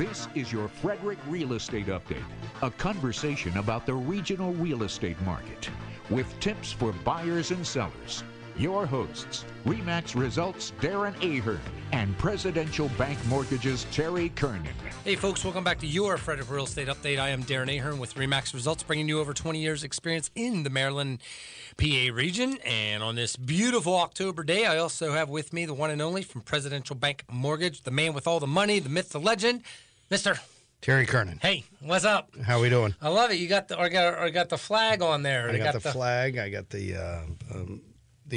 This is your Frederick Real Estate Update, a conversation about the regional real estate market with tips for buyers and sellers. Your hosts, REMAX Results' Darren Ahern and Presidential Bank Mortgage's Terry Kernan. Hey folks, welcome back to your Frederick Real Estate Update. I am Darren Ahern with REMAX Results, bringing you over 20 years experience in the Maryland, PA region. And on this beautiful October day, I also have with me the one and only from Presidential Bank Mortgage, the man with all the money, the myth, the legend, Mr. Terry Kernan. Hey, what's up? How we doing? I love it. You got the flag on there. I got the flag. I got the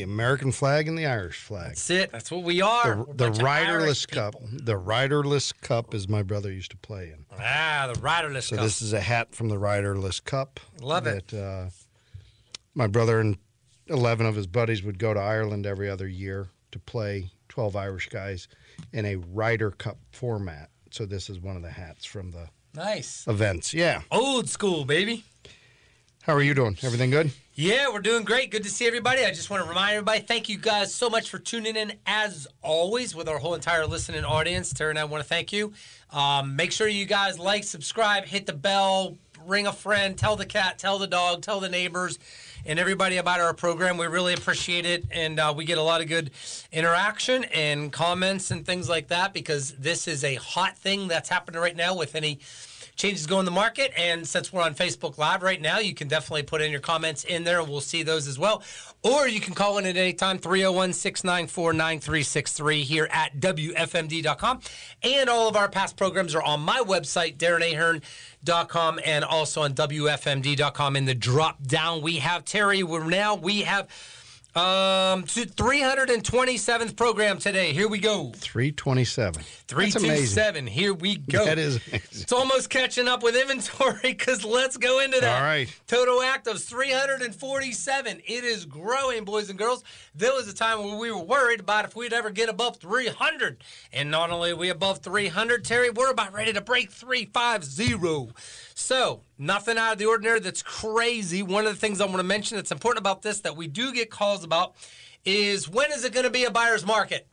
American flag and the Irish flag. That's it. That's what we are. The Riderless Cup. The Riderless Cup is my brother used to play in. Ah, the Riderless Cup. So this is a hat from the Riderless Cup. Love it. My brother and 11 of his buddies would go to Ireland every other year to play 12 Irish guys in a Ryder Cup format. So this is one of the hats from the events. Yeah. Old school, baby. How are you doing? Everything good? Yeah, we're doing great. Good to see everybody. I just want to remind everybody, thank you guys so much for tuning in, as always, with our whole entire listening audience. Terry and I want to thank you. Make sure you guys like, subscribe, hit the bell, ring a friend, tell the cat, tell the dog, tell the neighbors, and everybody about our program. We really appreciate it, and we get a lot of good interaction and comments and things like that, because this is a hot thing that's happening right now with any changes going in the market. And since we're on Facebook Live right now, you can definitely put in your comments in there, and we'll see those as well. Or you can call in at any time, 301-694-9363 here at WFMD.com. And all of our past programs are on my website, DarrenAhern.com, and also on WFMD.com. In the drop down, we have Terry. We have 327th program today. Here we go. 327. 327. Here we go. That is amazing. It's almost catching up with inventory, because let's go into that. All right. Total actives, 347. It is growing, boys and girls. There was a time when we were worried about if we'd ever get above 300. And not only are we above 300, Terry, we're about ready to break 350. So, nothing out of the ordinary that's crazy. One of the things I want to mention that's important about this that we do get calls about is, when is it going to be a buyer's market?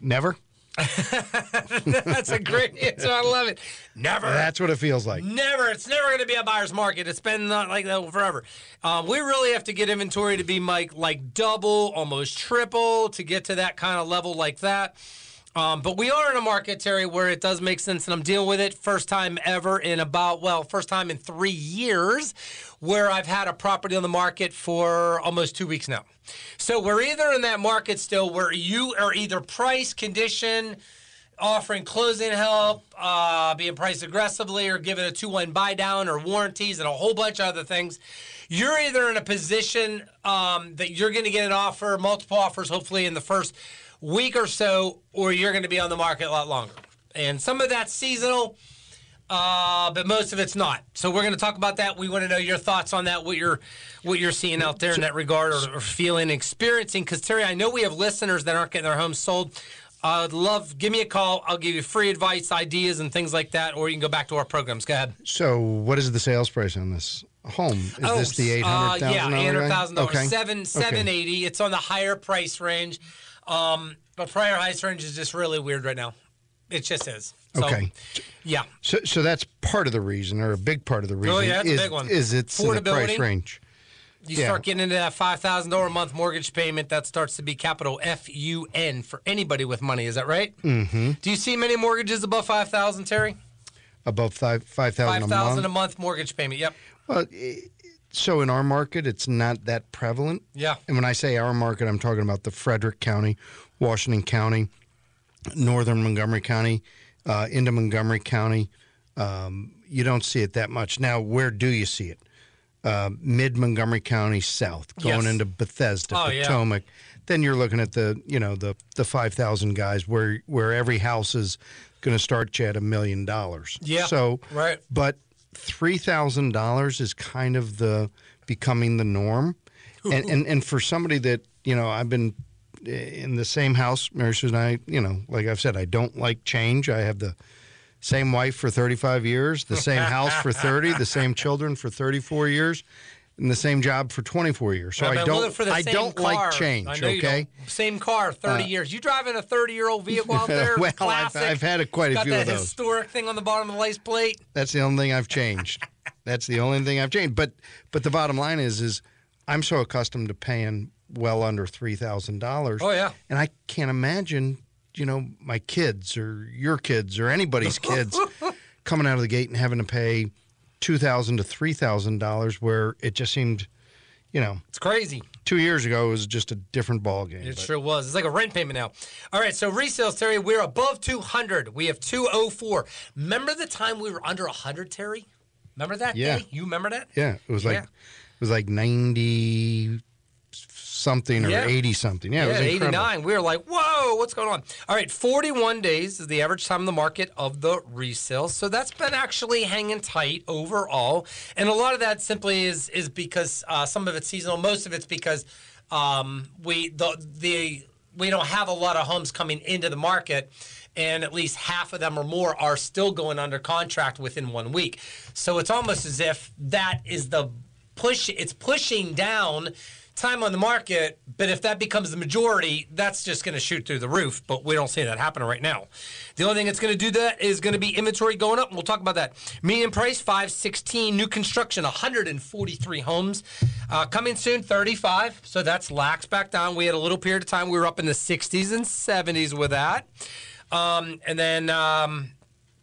Never. That's a great answer. I love it. Never. That's what it feels like. Never. It's never going to be a buyer's market. It's been like that forever. We really have to get inventory to be like double, almost triple, to get to that kind of level like that. But we are in a market, Terry, where it does make sense, and I'm dealing with it. First time in 3 years where I've had a property on the market for almost 2 weeks now. So we're either in that market still where you are either price, condition, offering closing help, being priced aggressively, or giving a 2-1 buy down, or warranties, and a whole bunch of other things. You're either in a position that you're going to get an offer, multiple offers, hopefully in the first week or so, or you're going to be on the market a lot longer. And some of that's seasonal, but most of it's not. So we're going to talk about that. We want to know your thoughts on that, what you're seeing out there in that regard, or feeling, experiencing. Because, Terry, I know we have listeners that aren't getting their homes sold. Give me a call. I'll give you free advice, ideas, and things like that, or you can go back to our programs. Go ahead. So what is the sales price on this home? Is this the $800,000? Yeah, $800,000. Okay. $780. It's on the higher price range. But prior highest range is just really weird right now. It just is. So, okay. Yeah. So that's part of the reason, or a big part of the reason. Oh yeah, that's a big one. Is it's in the price range. You start getting into that $5,000 a month mortgage payment. That starts to be capital FUN for anybody with money. Is that right? Mm-hmm. Do you see many mortgages above $5,000, Terry? Above $5,000 a month. $5,000 a month mortgage payment. Yep. Well, so in our market, it's not that prevalent. Yeah. And when I say our market, I'm talking about the Frederick County, Washington County, northern Montgomery County, into Montgomery County. You don't see it that much. Now, where do you see it? Mid-Montgomery County south, going into Bethesda, Potomac. Yeah. Then you're looking at the 5,000 guys where every house is going to start you at $1 million. Yeah. So, right. But $3,000 is kind of becoming the norm. And for somebody that, I've been in the same house, Mary Susan and I, like I've said, I don't like change. I have the same wife for 35 years, the same house for 30, the same children for 34 years. in the same job for 24 years. So I don't like change. Okay. Same car, 30 years. You driving a 30-year-old vehicle out there? Well, classic. I've had quite a few of those. Got that historic thing on the bottom of the license plate. That's the only thing I've changed. But the bottom line is I'm so accustomed to paying well under $3,000. Oh, yeah. And I can't imagine, you know, my kids or your kids or anybody's kids coming out of the gate and having to pay $2,000 to $3,000, where it just seemed, you know. It's crazy. 2 years ago, it was just a different ballgame. Sure was. It's like a rent payment now. All right, so resales, Terry, we're above 200. We have 204. Remember the time we were under 100, Terry? Remember that day? You remember that? Yeah. It was like 90 something or 80 something. Yeah, it was 89. We were like, whoa, what's going on? All right, 41 days is the average time in the market of the resale. So that's been actually hanging tight overall. And a lot of that simply is because some of it's seasonal. Most of it's because we don't have a lot of homes coming into the market, and at least half of them or more are still going under contract within 1 week. So it's almost as if that is the push. It's pushing down time on the market, but if that becomes the majority, that's just going to shoot through the roof, but we don't see that happening right now. The only thing that's going to do that is going to be inventory going up, and we'll talk about that. Median price, $516. New construction, 143 homes. Coming soon, 35, so that's lax back down. We had a little period of time. We were up in the 60s and 70s with that. And then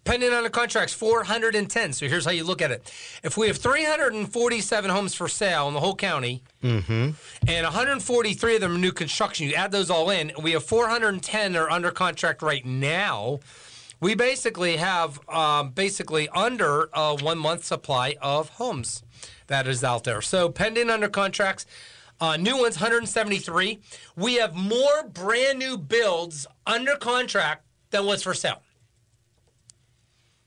pending under contracts, 410. So here's how you look at it. If we have 347 homes for sale in the whole county, and 143 of them are new construction, you add those all in, we have 410 that are under contract right now. We basically have under a 1 month supply of homes that is out there. So pending under contracts. New ones, 173. We have more brand new builds under contract than what's for sale,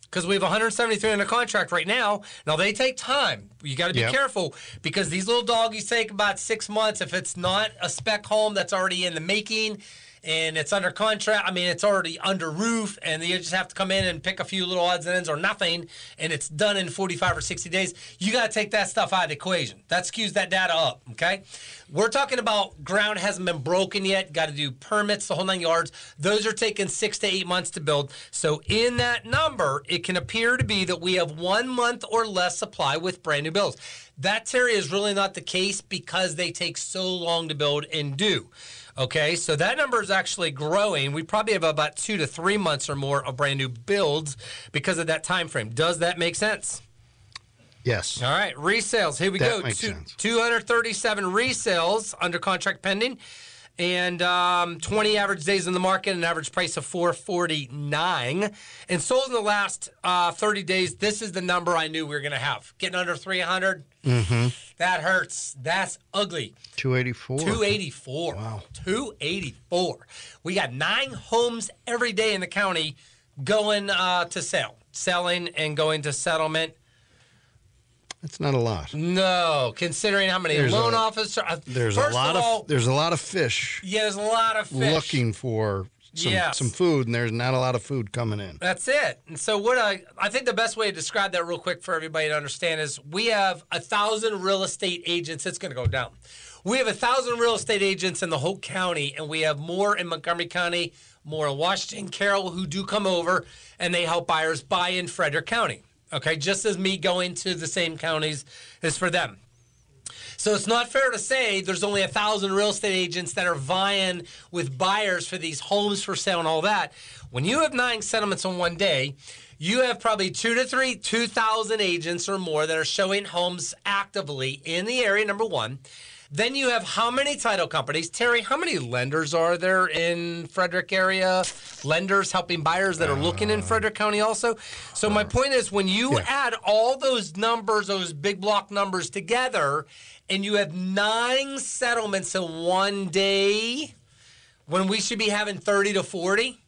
because we have 173 under contract right now. Now, they take time. You got to be careful, because these little doggies take about 6 months. If it's not a spec home that's already in the making and it's under contract, I mean, it's already under roof, and you just have to come in and pick a few little odds and ends or nothing, and it's done in 45 or 60 days. You got to take that stuff out of the equation. That skews that data up, okay? We're talking about ground hasn't been broken yet, got to do permits, the whole nine yards. Those are taking 6 to 8 months to build. So in that number, it can appear to be that we have 1 month or less supply with brand new builds. That, Terry, is really not the case, because they take so long to build and do. Okay, so that number is actually growing. We probably have about 2 to 3 months or more of brand new builds because of that time frame. Does that make sense? Yes. All right, resales. Here we go. That makes sense. 237 resales under contract pending, and 20 average days in the market, an average price of $449. And sold in the last 30 days, this is the number I knew we were going to have. Getting under 300, that hurts. That's ugly. 284. Wow. 284. We got 9 homes every day in the county going to sale, selling and going to settlement. That's not a lot. No, considering how many loan officers. There's a lot of fish. Yeah, there's a lot of fish looking for some food, and there's not a lot of food coming in. That's it. And so what I think the best way to describe that real quick for everybody to understand is we have 1,000 real estate agents. It's going to go down. We have 1,000 real estate agents in the whole county, and we have more in Montgomery County, more in Washington, Carroll, who do come over, and they help buyers buy in Frederick County. Okay, just as me going to the same counties is for them. So it's not fair to say there's only 1,000 real estate agents that are vying with buyers for these homes for sale and all that. When you have 9 settlements on one day, you have probably 2,000 agents or more that are showing homes actively in the area, number one. Then you have how many title companies? Terry, how many lenders are there in Frederick area? Lenders helping buyers that are looking in Frederick County also? So my point is, when you add all those numbers, those big block numbers together, and you have 9 settlements in one day, when we should be having 30 to 40,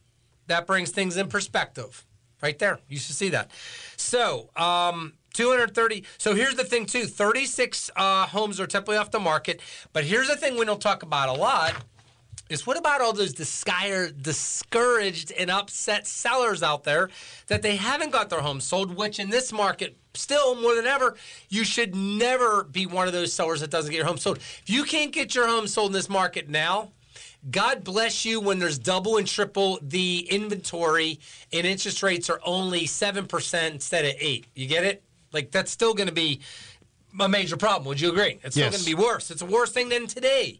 that brings things in perspective. Right there. You should see that. So, 230. So here's the thing, too. 36 homes are typically off the market. But here's the thing we don't talk about a lot is what about all those discouraged and upset sellers out there that they haven't got their homes sold, which in this market, still more than ever, you should never be one of those sellers that doesn't get your home sold. If you can't get your home sold in this market now, God bless you when there's double and triple the inventory and interest rates are only 7% instead of 8%. You get it? Like, that's still going to be a major problem. Would you agree? It's still going to be worse. It's a worse thing than today.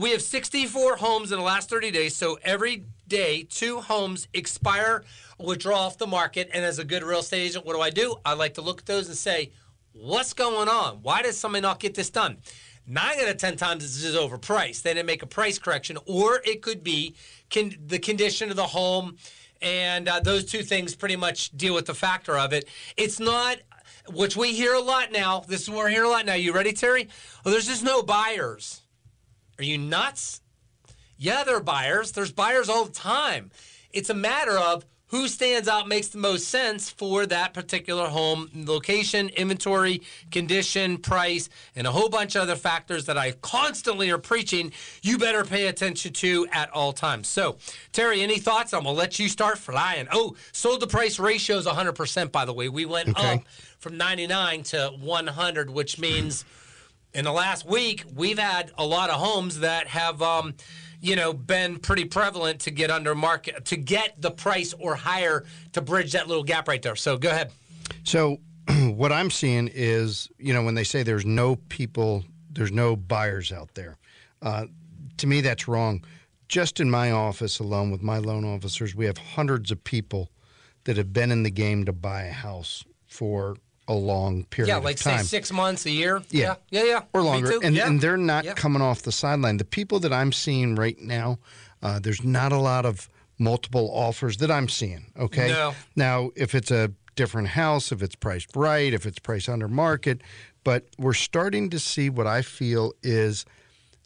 We have 64 homes in the last 30 days, so every day 2 homes expire or withdraw off the market. And as a good real estate agent, what do? I like to look at those and say, what's going on? Why does somebody not get this done? 9 out of 10 times it's just overpriced. They didn't make a price correction, or it could be the condition of the home, and those two things pretty much deal with the factor of it. It's not, which we hear a lot now. This is what we're hearing a lot now. You ready, Terry? Well, there's just no buyers. Are you nuts? Yeah, there are buyers. There's buyers all the time. It's a matter of who stands out, makes the most sense for that particular home, location, inventory, condition, price, and a whole bunch of other factors that I constantly are preaching you better pay attention to at all times. So, Terry, any thoughts? I'm going to let you start flying. Oh, sold-to-price ratio is 100%, by the way. We went up from 99 to 100, which means in the last week, we've had a lot of homes that have been pretty prevalent to get under market, to get the price or higher to bridge that little gap right there. So go ahead. So what I'm seeing is, when they say there's no people, there's no buyers out there. To me, that's wrong. Just in my office alone with my loan officers, we have hundreds of people that have been in the game to buy a house for a long period of time. Yeah, like say 6 months, a year. Yeah. Or longer. And they're not coming off the sideline. The people that I'm seeing right now, there's not a lot of multiple offers that I'm seeing, okay? No. Now, if it's a different house, if it's priced right, if it's priced under market, but we're starting to see what I feel is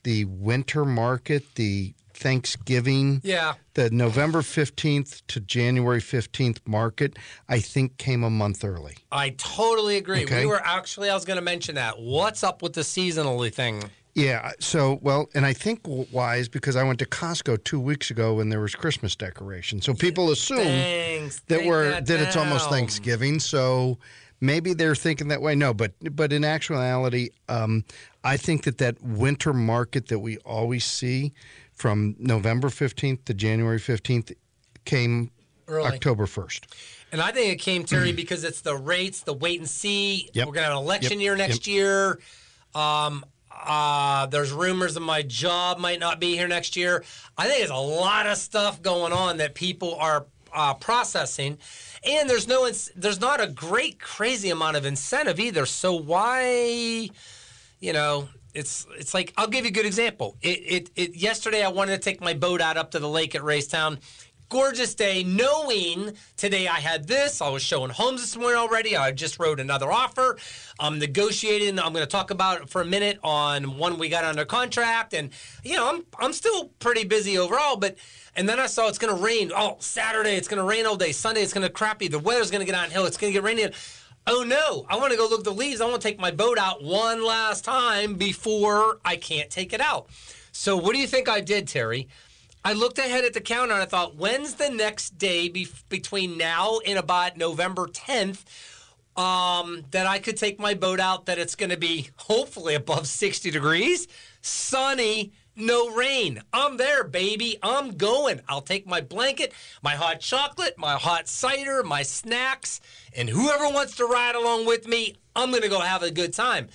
the winter market, the Thanksgiving, the November 15th to January 15th market, I think came a month early. I totally agree. Okay. I was going to mention that. What's up with the seasonally thing? Yeah, and I think why is because I went to Costco 2 weeks ago when there was Christmas decorations. So people assume that it's almost Thanksgiving, so maybe they're thinking that way. No, but in actuality, I think that winter market that we always see from November 15th to January 15th came early. October 1st. And I think it came, Terry, because it's the rates, the wait and see. Yep. We're going to have an election year next year. There's rumors that my job might not be here next year. I think there's a lot of stuff going on that people are processing. And there's not a great, crazy amount of incentive either. So why, It's like, I'll give you a good example. Yesterday I wanted to take my boat out up to the lake at Racetown. Gorgeous day, knowing today I had this. I was showing homes this morning already. I just wrote another offer. I'm negotiating. I'm going to talk about it for a minute on one we got under contract. And, I'm still pretty busy overall. And then I saw it's going to rain. Oh, Saturday it's going to rain all day. Sunday it's going to crappy. The weather's going to get downhill. It's going to get rainy. Oh, no, I want to go look at the leaves. I want to take my boat out one last time before I can't take it out. So what do you think I did, Terry? I looked ahead at the calendar and I thought, when's the next day between now and about November 10th that I could take my boat out, that it's going to be hopefully above 60 degrees, sunny, no rain. I'm there, baby. I'm going. I'll take my blanket, my hot chocolate, my hot cider, my snacks, and whoever wants to ride along with me, I'm going to go have a good time.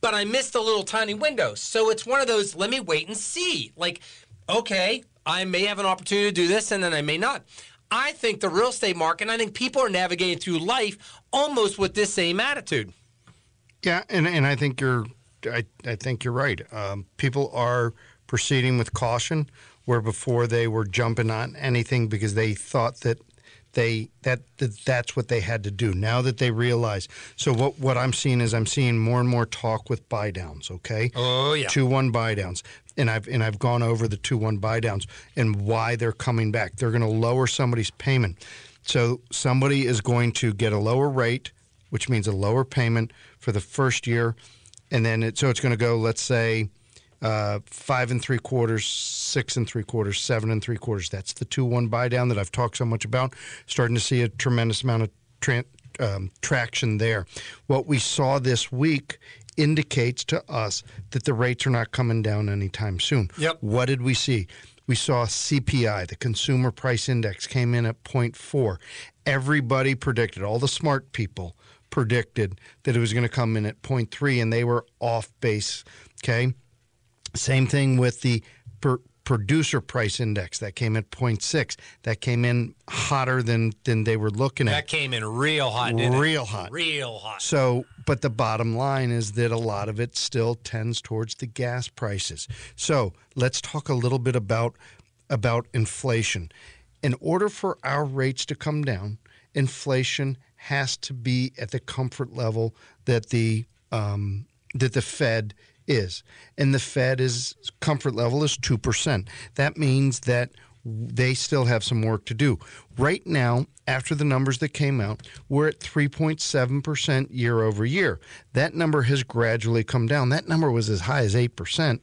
But I missed a little tiny window. So it's one of those, let me wait and see. Like, okay, I may have an opportunity to do this, and then I may not. I think the real estate market, and I think people are navigating through life almost with this same attitude. Yeah, and I think you're right. People are proceeding with caution, where before they were jumping on anything because they thought that that's what they had to do. Now that they realize. So what I'm seeing is I'm seeing more and more talk with buy downs, okay? Oh, yeah. 2-1 buy downs. And I've gone over the 2-1 buy downs and why they're coming back. They're going to lower somebody's payment. So somebody is going to get a lower rate, which means a lower payment for the first year. And then it's going to go, let's say, 5 3/4, 6 3/4, 7 3/4. That's the 2-1 buy down that I've talked so much about. Starting to see a tremendous amount of traction there. What we saw this week indicates to us that the rates are not coming down anytime soon. Yep. What did we see? We saw CPI, the Consumer Price Index, came in at 0.4. Everybody predicted, all the smart people predicted that it was going to come in at 0.3, and they were off base, okay? Same thing with the Producer Price Index. That came at 0.6. That came in hotter than they were looking at. That came in real hot, didn't it? Real hot. Real hot. So, but the bottom line is that a lot of it still tends towards the gas prices. So let's talk a little bit about inflation. In order for our rates to come down, inflation has to be at the comfort level that the Fed is. And the Fed's comfort level is 2%. That means that they still have some work to do. Right now, after the numbers that came out, we're at 3.7% year over year. That number has gradually come down. That number was as high as 8%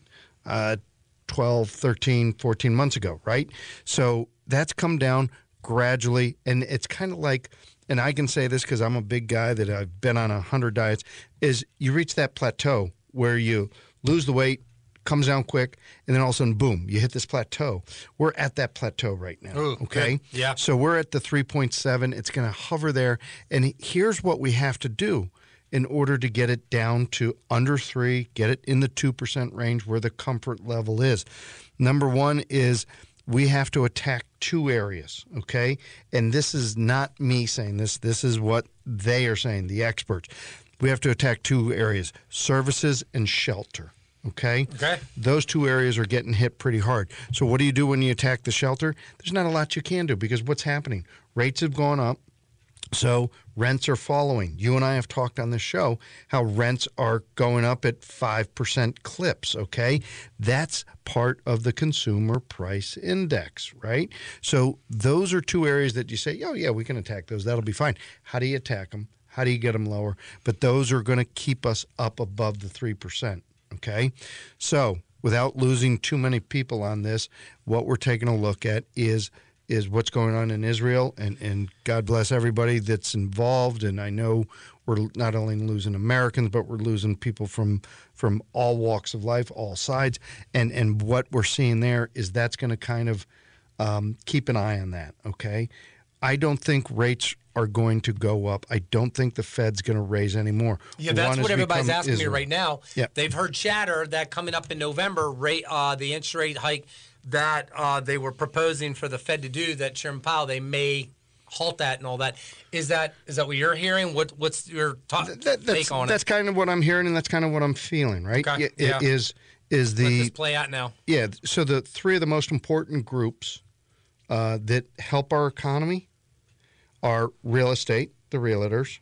12, 13, 14 months ago, right? So that's come down gradually, and it's kind of like, and I can say this because I'm a big guy that I've been on 100 diets, is you reach that plateau where you lose the weight, comes down quick, and then all of a sudden, boom, you hit this plateau. We're at that plateau right now, okay? Yeah. So we're at the 3.7. It's going to hover there. And here's what we have to do in order to get it down to under 3, get it in the 2% range where the comfort level is. Number one is we have to attack two areas, okay? And this is not me saying this. This is what they are saying, the experts. We have to attack two areas, services and shelter, okay? Okay. Those two areas are getting hit pretty hard. So what do you do when you attack the shelter? There's not a lot you can do because what's happening? Rates have gone up, so rents are following. You and I have talked on the show how rents are going up at 5% clips, okay? That's part of the Consumer Price Index, right? So those are two areas that you say, oh, yeah, we can attack those. That'll be fine. How do you attack them? How do you get them lower? But those are going to keep us up above the 3%, okay? So without losing too many people on this, what we're taking a look at is what's going on in Israel, and God bless everybody that's involved. And I know we're not only losing Americans, but we're losing people from all walks of life, all sides. And what we're seeing there is that's going to kind of keep an eye on that, okay? I don't think rates are going to go up. I don't think the Fed's going to raise any more. Yeah, that's what everybody's asking me right now. Yeah. They've heard chatter that coming up in November, the interest rate hike that they were proposing for the Fed to do, that Chairman Powell, they may halt that and all that. Is that what you're hearing? What's your take on it? That's kind of what I'm hearing, and that's kind of what I'm feeling, right? Okay. Yeah. Is the let this play out now. Yeah, so the three of the most important groups that help our economy are real estate, the realtors,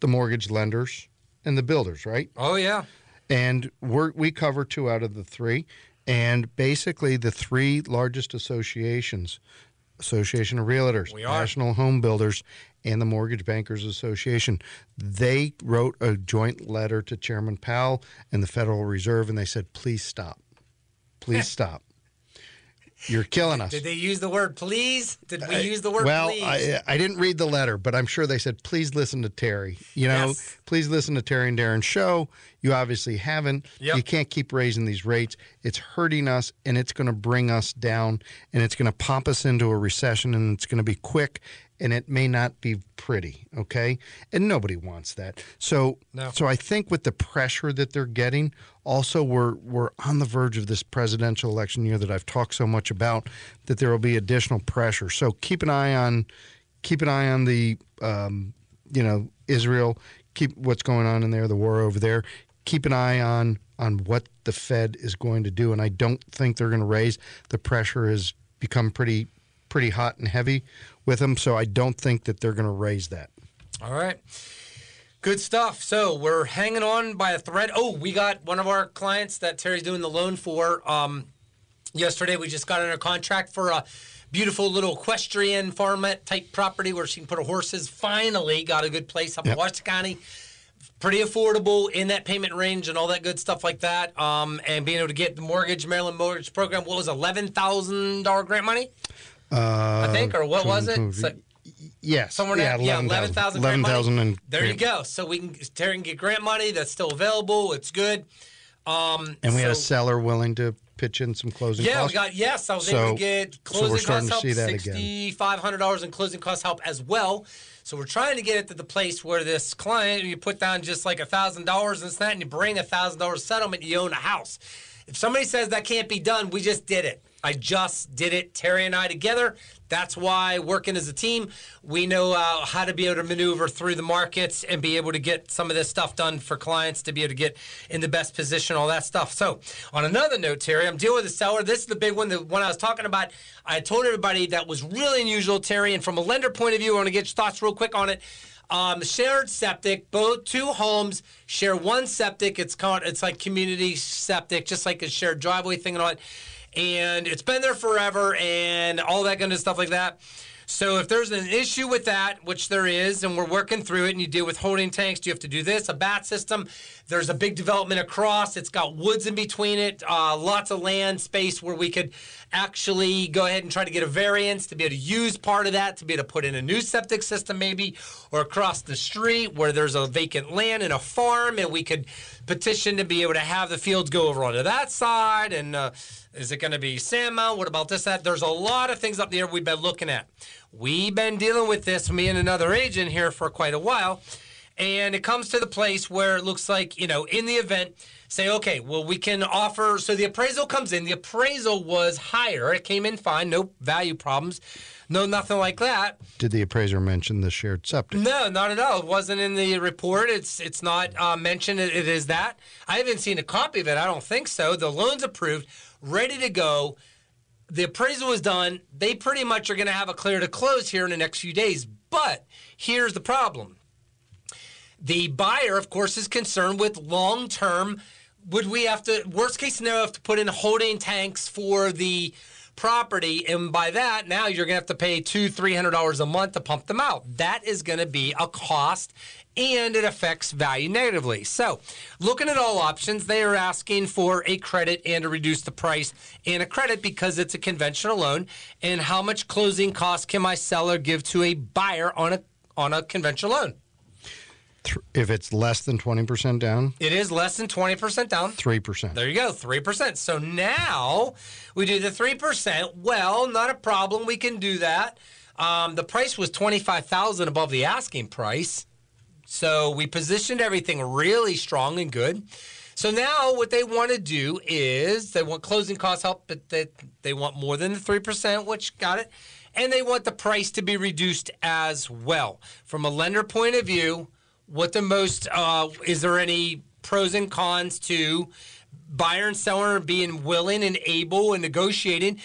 the mortgage lenders, and the builders, right? Oh, yeah. And we cover two out of the three. And basically the three largest associations, Association of Realtors, National Home Builders, and the Mortgage Bankers Association, they wrote a joint letter to Chairman Powell and the Federal Reserve, and they said, please stop. Please stop. You're killing us. Did they use the word please? Did we use the word please? Well, I didn't read the letter, but I'm sure they said, please listen to Terry. You know, yes. Please listen to Terry and Darren's show. You obviously haven't. Yep. You can't keep raising these rates. It's hurting us, and it's going to bring us down, and it's going to pump us into a recession, and it's going to be quick, and it may not be pretty, okay? And nobody wants that. So I think with the pressure that they're getting, also we're on the verge of this presidential election year that I've talked so much about, that there will be additional pressure. So keep an eye on the Israel, keep what's going on in there, the war over there. Keep an eye on what the Fed is going to do, and I don't think they're going to raise. The pressure has become pretty hot and heavy with them, so I don't think that they're going to raise that. All right. Good stuff. So we're hanging on by a thread. Oh, we got one of our clients that Terry's doing the loan for. Yesterday we just got under contract for a beautiful little equestrian farmette type property where she can put her horses. Finally got a good place up in Washington County. pretty affordable in that payment range and all that good stuff like that. And being able to get the mortgage, Maryland Mortgage Program, what was $11,000 grant money? I think, or what was it? So, yes. Somewhere now. Yeah, $11,000 grant money. There you go. So we can, Terry can get grant money. That's still available. It's good. And we had a seller willing to pitch in some closing costs. Yeah, we got, yes, I was able to get closing cost help, $6,500 in closing cost help as well. So we're trying to get it to the place where this client, you put down just like $1,000 and that, and you bring $1,000 settlement, you own a house. If somebody says that can't be done, we just did it. I just did it, Terry and I together. That's why working as a team, we know how to be able to maneuver through the markets and be able to get some of this stuff done for clients to be able to get in the best position, all that stuff. So on another note, Terry, I'm dealing with a seller. This is the big one, the one I was talking about. I told everybody that was really unusual, Terry, and from a lender point of view, I want to get your thoughts real quick on it. Shared septic, both two homes share one septic. It's called, it's like community septic, just like a shared driveway thing and all that. And it's been there forever and all that kind of stuff like that. So if there's an issue with that, which there is, and we're working through it, and you deal with holding tanks, do you have to do this, a bat system? There's a big development across. It's got woods in between it, lots of land space where we could actually go ahead and try to get a variance to be able to use part of that, to be able to put in a new septic system maybe, or across the street where there's a vacant land and a farm, and we could petition to be able to have the fields go over onto that side, and is it going to be salmon? What about this, that? There's a lot of things up there we've been looking at. We've been dealing with this, me and another agent here, for quite a while. And it comes to the place where it looks like, you know, in the event, say, okay, well, we can offer. So the appraisal comes in. The appraisal was higher. It came in fine. No value problems. No nothing like that. Did the appraiser mention the shared septic? No, not at all. It wasn't in the report. It's not mentioned. It is that. I haven't seen a copy of it. I don't think so. The loan's approved, ready to go. The appraisal was done. They pretty much are going to have a clear to close here in the next few days. But here's the problem. The buyer, of course, is concerned with long-term, would we have to, worst case scenario, have to put in holding tanks for the property, and by that, now you're going to have to pay $200, $300 a month to pump them out. That is going to be a cost, and it affects value negatively. So looking at all options, they are asking for a credit and to reduce the price and a credit because it's a conventional loan, and how much closing cost can my seller give to a buyer on a conventional loan? If it's less than 20% down? It is less than 20% down. 3%. There you go, 3%. So now we do the 3%. Well, not a problem. We can do that. The price was $25,000 above the asking price. So we positioned everything really strong and good. So now what they want to do is they want closing cost help, but they want more than the 3%, which got it. And they want the price to be reduced as well. From a lender point of view, what the most, is there any pros and cons to buyer and seller being willing and able and negotiating?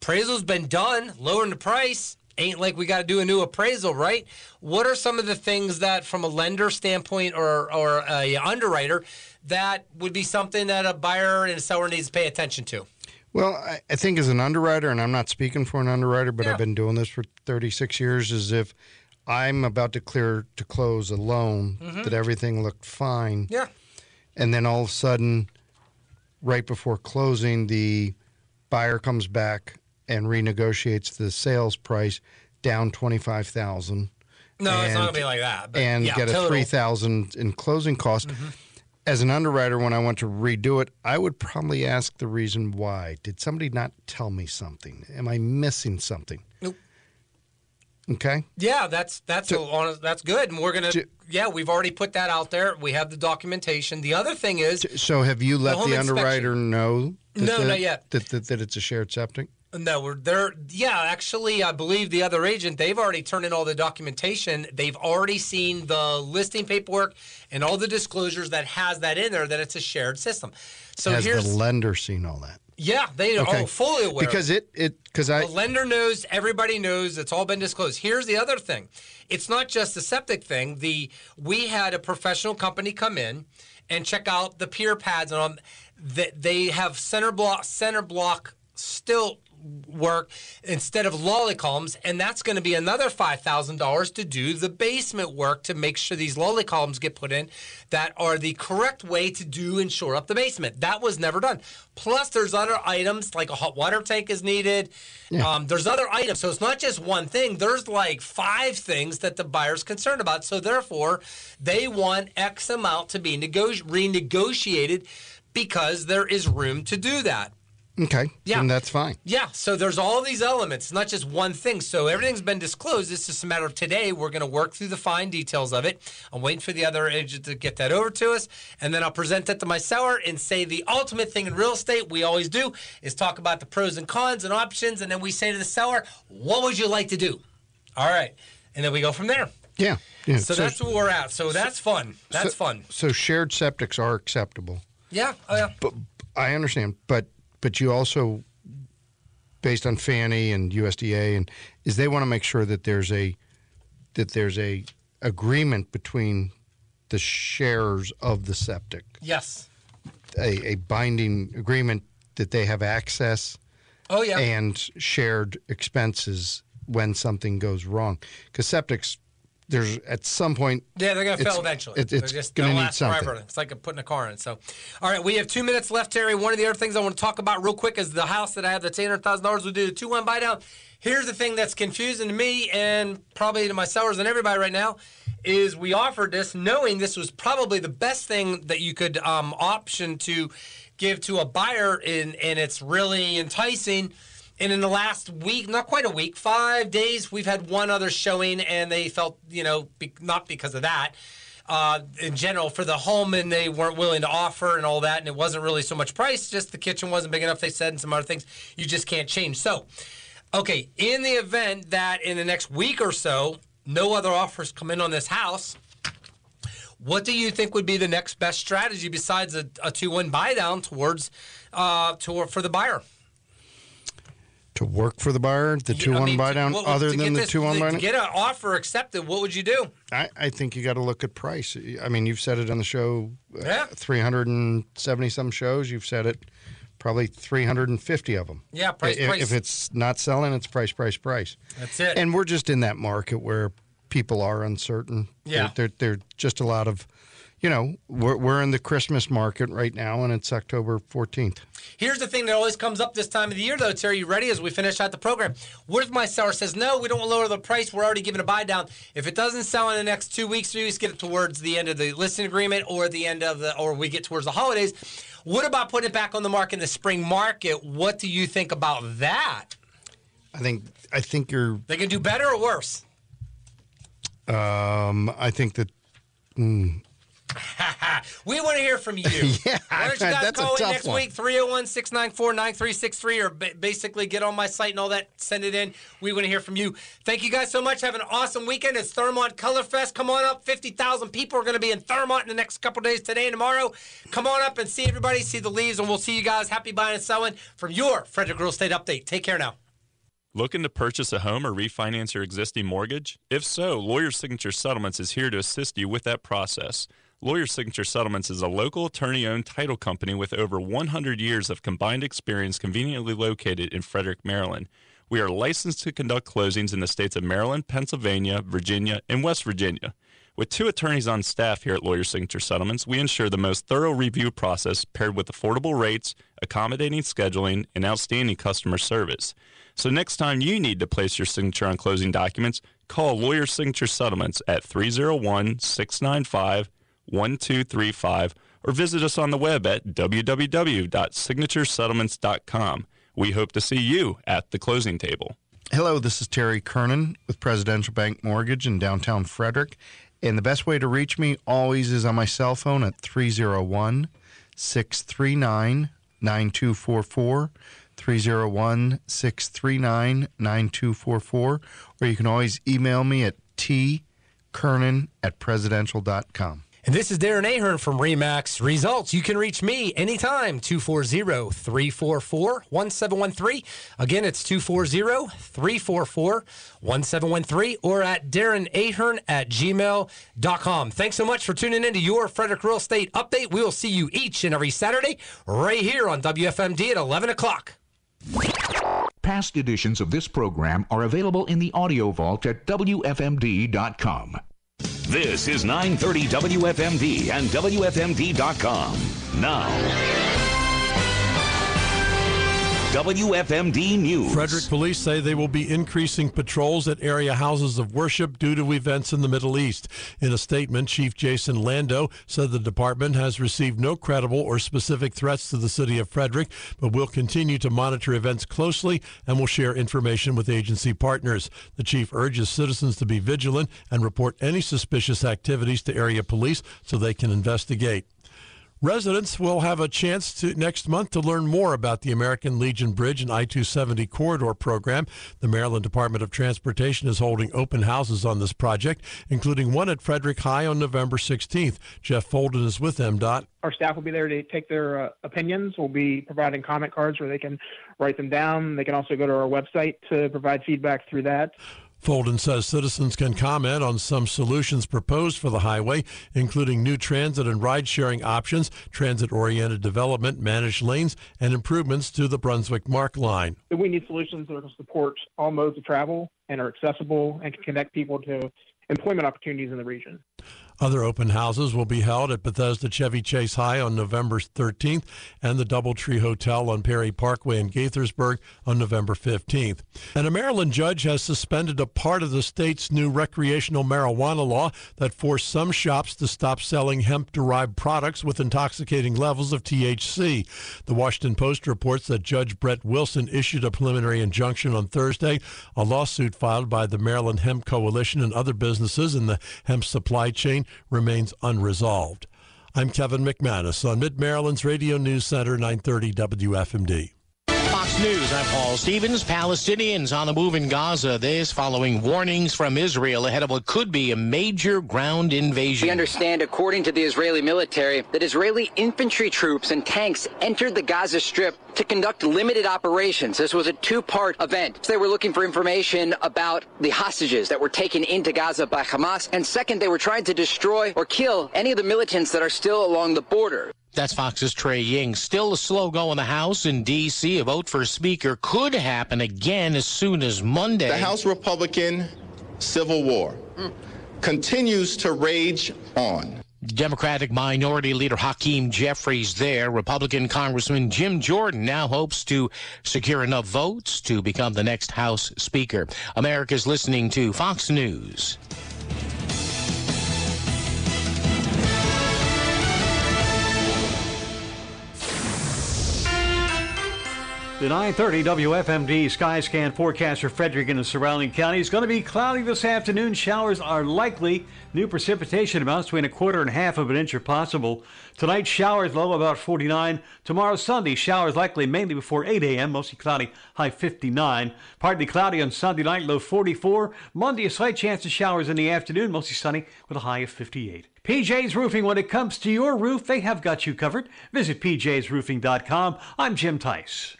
Appraisal's been done, lowering the price. Ain't like we got to do a new appraisal, right? What are some of the things that from a lender standpoint or a underwriter that would be something that a buyer and a seller needs to pay attention to? Well, I think as an underwriter, and I'm not speaking for an underwriter, but yeah, I've been doing this for 36 years, is if I'm about to clear to close a loan, mm-hmm, that everything looked fine. Yeah. And then all of a sudden, right before closing, the buyer comes back and renegotiates the sales price down $25,000. No, it's not going to be like that. But and yeah, get a $3,000 in closing cost. Mm-hmm. As an underwriter, when I want to redo it, I would probably ask the reason why. Did somebody not tell me something? Am I missing something? Nope. Okay. Yeah, that's good, and we're gonna. We've already put that out there. We have the documentation. The other thing is. So, have you let the underwriter know? No, not yet. That it's a shared septic. No, we're there. Yeah, actually, I believe the other agent, they've already turned in all the documentation. They've already seen the listing paperwork and all the disclosures that has that in there that it's a shared system. So has the lender seen all that? Yeah, they are fully aware. Because the lender knows, everybody knows, it's all been disclosed. Here's the other thing. It's not just the septic thing. We had a professional company come in and check out the pier pads, and they have center block stilt work instead of lolly columns, and that's going to be another $5,000 to do the basement work to make sure these lolly columns get put in that are the correct way to do and shore up the basement. That was never done. Plus, there's other items like a hot water tank is needed. Yeah. There's other items. So it's not just one thing. There's like five things that the buyer's concerned about. So therefore, they want X amount to be renegotiated because there is room to do that. Okay. Yeah. And that's fine. Yeah. So there's all these elements. It's not just one thing. So everything's been disclosed. It's just a matter of today. We're going to work through the fine details of it. I'm waiting for the other agent to get that over to us. And then I'll present that to my seller and say the ultimate thing in real estate we always do is talk about the pros and cons and options. And then we say to the seller, what would you like to do? All right. And then we go from there. Yeah. Yeah. So that's where we're at. So that's fun. That's fun. So shared septics are acceptable. Yeah. Oh, yeah. But I understand. But you also, based on Fannie and USDA, and is they want to make sure that there's a agreement between the sharers of the septic. Yes. A binding agreement that they have access. Oh, yeah. And shared expenses when something goes wrong, because septics, there's at some point. Yeah, they're going to fail eventually. It's just going to need something. Forever. It's like putting a car in. So, all right, we have 2 minutes left, Terry. One of the other things I want to talk about real quick is the house that I have that's $800,000. We do the 2-1 buy down. Here's the thing that's confusing to me and probably to my sellers and everybody right now is we offered this knowing this was probably the best thing that you could option to give to a buyer, and it's really enticing. And in the last week, not quite a week, 5 days, we've had one other showing, and they felt, not because of that, in general, for the home, and they weren't willing to offer and all that, and it wasn't really so much price, just the kitchen wasn't big enough, they said, and some other things you just can't change. So, okay, in the event that in the next week or so, no other offers come in on this house, what do you think would be the next best strategy besides a 2-1 buy down towards for the buyer? To work for the buyer, the 2-1 buy down, other than the 2-1 buy down? To get an offer accepted, what would you do? I think you got to look at price. I mean, you've said it on the show, 370 some shows. You've said it probably 350 of them. Yeah, price. If it's not selling, it's price. That's it. And we're just in that market where people are uncertain. Yeah. They're just a lot of. We're in the Christmas market right now, and it's October 14th. Here's the thing that always comes up this time of the year, though, Terry. You ready as we finish out the program? What if my seller says, no, we don't want to lower the price. We're already giving a buy-down. If it doesn't sell in the next 2 weeks, we just get it towards the end of the listing agreement or we get towards the holidays. What about putting it back on the market in the spring market? What do you think about that? I think you're... They can do better or worse? I think that... We want to hear from you. Yeah, why don't you guys call in next week, 301-694-9363, or basically get on my site and all that, send it in. We want to hear from you. Thank you guys so much. Have an awesome weekend. It's Thermont Color Fest. Come on up. 50,000 people are going to be in Thermont in the next couple days, today and tomorrow. Come on up and see everybody, see the leaves, and we'll see you guys. Happy buying and selling from your Frederick Real Estate Update. Take care now. Looking to purchase a home or refinance your existing mortgage? If so, Lawyer Signature Settlements is here to assist you with that process. Lawyer Signature Settlements is a local attorney-owned title company with over 100 years of combined experience conveniently located in Frederick, Maryland. We are licensed to conduct closings in the states of Maryland, Pennsylvania, Virginia, and West Virginia. With 2 attorneys on staff here at Lawyer Signature Settlements, we ensure the most thorough review process paired with affordable rates, accommodating scheduling, and outstanding customer service. So next time you need to place your signature on closing documents, call Lawyer Signature Settlements at 301-695-1235 or visit us on the web at www.signaturesettlements.com. We hope to see you at the closing table. Hello, this is Terry Kernan with Presidential Bank Mortgage in downtown Frederick, and the best way to reach me always is on my cell phone at 301-639-9244, 301-639-9244, or you can always email me at tkernan@presidential.com. And this is Darren Ahern from REMAX Results. You can reach me anytime, 240-344-1713. Again, it's 240-344-1713 or at DarrenAhern@gmail.com. Thanks so much for tuning in to your Frederick Real Estate Update. We will see you each and every Saturday right here on WFMD at 11 o'clock. Past editions of this program are available in the audio vault at WFMD.com. This is 930 WFMD and WFMD.com. Now, WFMD News. Frederick police say they will be increasing patrols at area houses of worship due to events in the Middle East. In a statement, Chief Jason Lando said the department has received no credible or specific threats to the city of Frederick, but will continue to monitor events closely and will share information with agency partners. The chief urges citizens to be vigilant and report any suspicious activities to area police so they can investigate. Residents will have a chance next month to learn more about the American Legion Bridge and I-270 corridor program. The Maryland Department of Transportation is holding open houses on this project, including one at Frederick High on November 16th. Jeff Folden is with MDOT. Our staff will be there to take their opinions. We'll be providing comment cards where they can write them down. They can also go to our website to provide feedback through that. Folden says citizens can comment on some solutions proposed for the highway, including new transit and ride-sharing options, transit-oriented development, managed lanes, and improvements to the Brunswick-Mark line. We need solutions that will support all modes of travel and are accessible and can connect people to employment opportunities in the region. Other open houses will be held at Bethesda Chevy Chase High on November 13th and the DoubleTree Hotel on Perry Parkway in Gaithersburg on November 15th. And a Maryland judge has suspended a part of the state's new recreational marijuana law that forced some shops to stop selling hemp-derived products with intoxicating levels of THC. The Washington Post reports that Judge Brett Wilson issued a preliminary injunction on Thursday, a lawsuit filed by the Maryland Hemp Coalition and other businesses in the hemp supply chain remains unresolved. I'm Kevin McManus on Mid-Maryland's Radio News Center, 930 WFMD. Fox News, I'm Paul Stevens. Palestinians on the move in Gaza. This following warnings from Israel ahead of what could be a major ground invasion. We understand, according to the Israeli military, that Israeli infantry troops and tanks entered the Gaza Strip to conduct limited operations. This was a two-part event. They were looking for information about the hostages that were taken into Gaza by Hamas, and second, they were trying to destroy or kill any of the militants that are still along the border. That's Fox's Trey Ying. Still a slow go in the House in D.C. A vote for Speaker could happen again as soon as Monday. The House Republican Civil War continues to rage on. Democratic Minority Leader Hakeem Jeffries there. Republican Congressman Jim Jordan now hopes to secure enough votes to become the next House Speaker. America's listening to Fox News. The 930 WFMD sky scan forecast for Frederick and the surrounding county is going to be cloudy this afternoon. Showers are likely. New precipitation amounts between 1/4 and 1/2 inch are possible. Tonight, showers low about 49. Tomorrow, Sunday, showers likely mainly before 8 a.m., mostly cloudy, high 59. Partly cloudy on Sunday night, low 44. Monday, a slight chance of showers in the afternoon, mostly sunny with a high of 58. PJ's Roofing, when it comes to your roof, they have got you covered. Visit pjsroofing.com. I'm Jim Tice.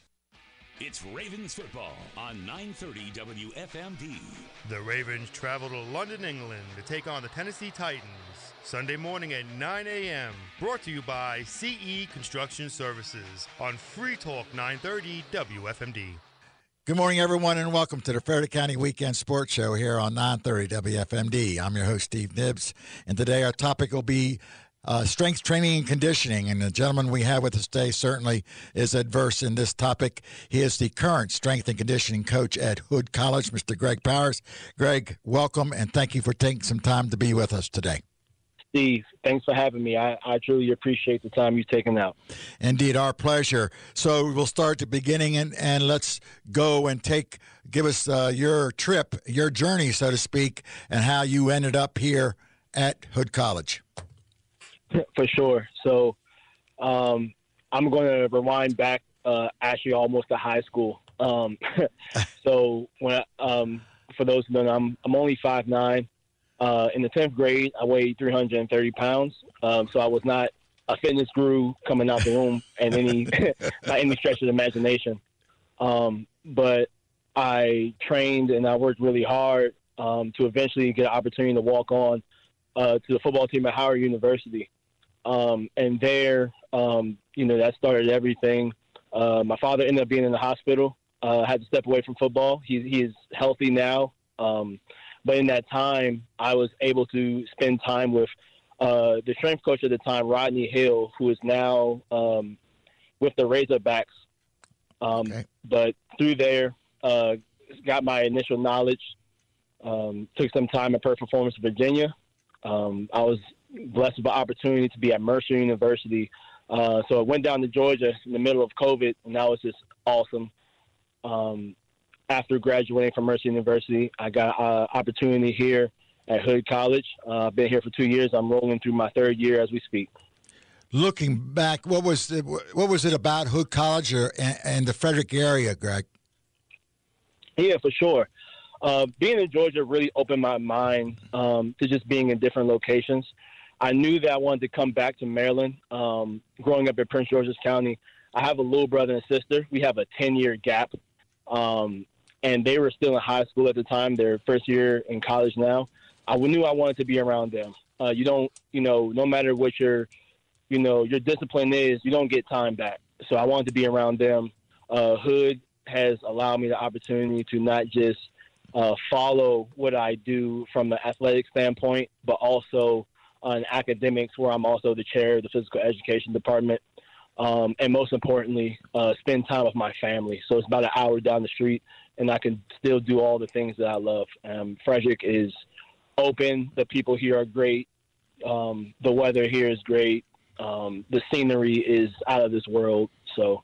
It's Ravens football on 930 WFMD. The Ravens travel to London, England to take on the Tennessee Titans Sunday morning at 9 a.m. Brought to you by CE Construction Services on Free Talk 930 WFMD. Good morning, everyone, and welcome to the Frederick County Weekend Sports Show here on 930 WFMD. I'm your host, Steve Nibbs, and today our topic will be strength training and conditioning, and the gentleman we have with us today certainly is adverse in this topic. He is the current strength and conditioning coach at Hood College, Mr. Greg Powers. Greg, welcome, and thank you for taking some time to be with us today. Steve, thanks for having me. I truly appreciate the time you've taken out. Indeed, our pleasure. So we'll start at the beginning, and let's go and give us your trip, your journey, so to speak, and how you ended up here at Hood College. For sure. So I'm going to rewind back actually almost to high school. So when for those who don't know, I'm only 5'9". In the 10th grade, I weighed 330 pounds. So I was not a fitness guru coming out the room and by any stretch of the imagination. But I trained and I worked really hard to eventually get an opportunity to walk on to the football team at Howard University. And there, that started everything. My father ended up being in the hospital had to step away from football. He's healthy now. But in that time, I was able to spend time with the strength coach at the time, Rodney Hill, who is now with the Razorbacks. Okay. But through there, got my initial knowledge, took some time at Perfect Performance Virginia. I was blessed with the opportunity to be at Mercer University. So I went down to Georgia in the middle of COVID, and that was just awesome. After graduating from Mercer University, I got an opportunity here at Hood College. I've been here for 2 years. I'm rolling through my third year as we speak. Looking back, what was it about Hood College and the Frederick area, Greg? Yeah, for sure. Being in Georgia really opened my mind to just being in different locations. I knew that I wanted to come back to Maryland. Growing up in Prince George's County, I have a little brother and sister. We have a 10-year gap, and they were still in high school at the time. Their first year in college now. I knew I wanted to be around them. No matter what your discipline is, you don't get time back. So I wanted to be around them. Hood has allowed me the opportunity to not just follow what I do from an athletic standpoint, but also on academics, where I'm also the chair of the physical education department. And most importantly, spend time with my family. So it's about an hour down the street, and I can still do all the things that I love. Frederick is open. The people here are great. The weather here is great. The scenery is out of this world. So,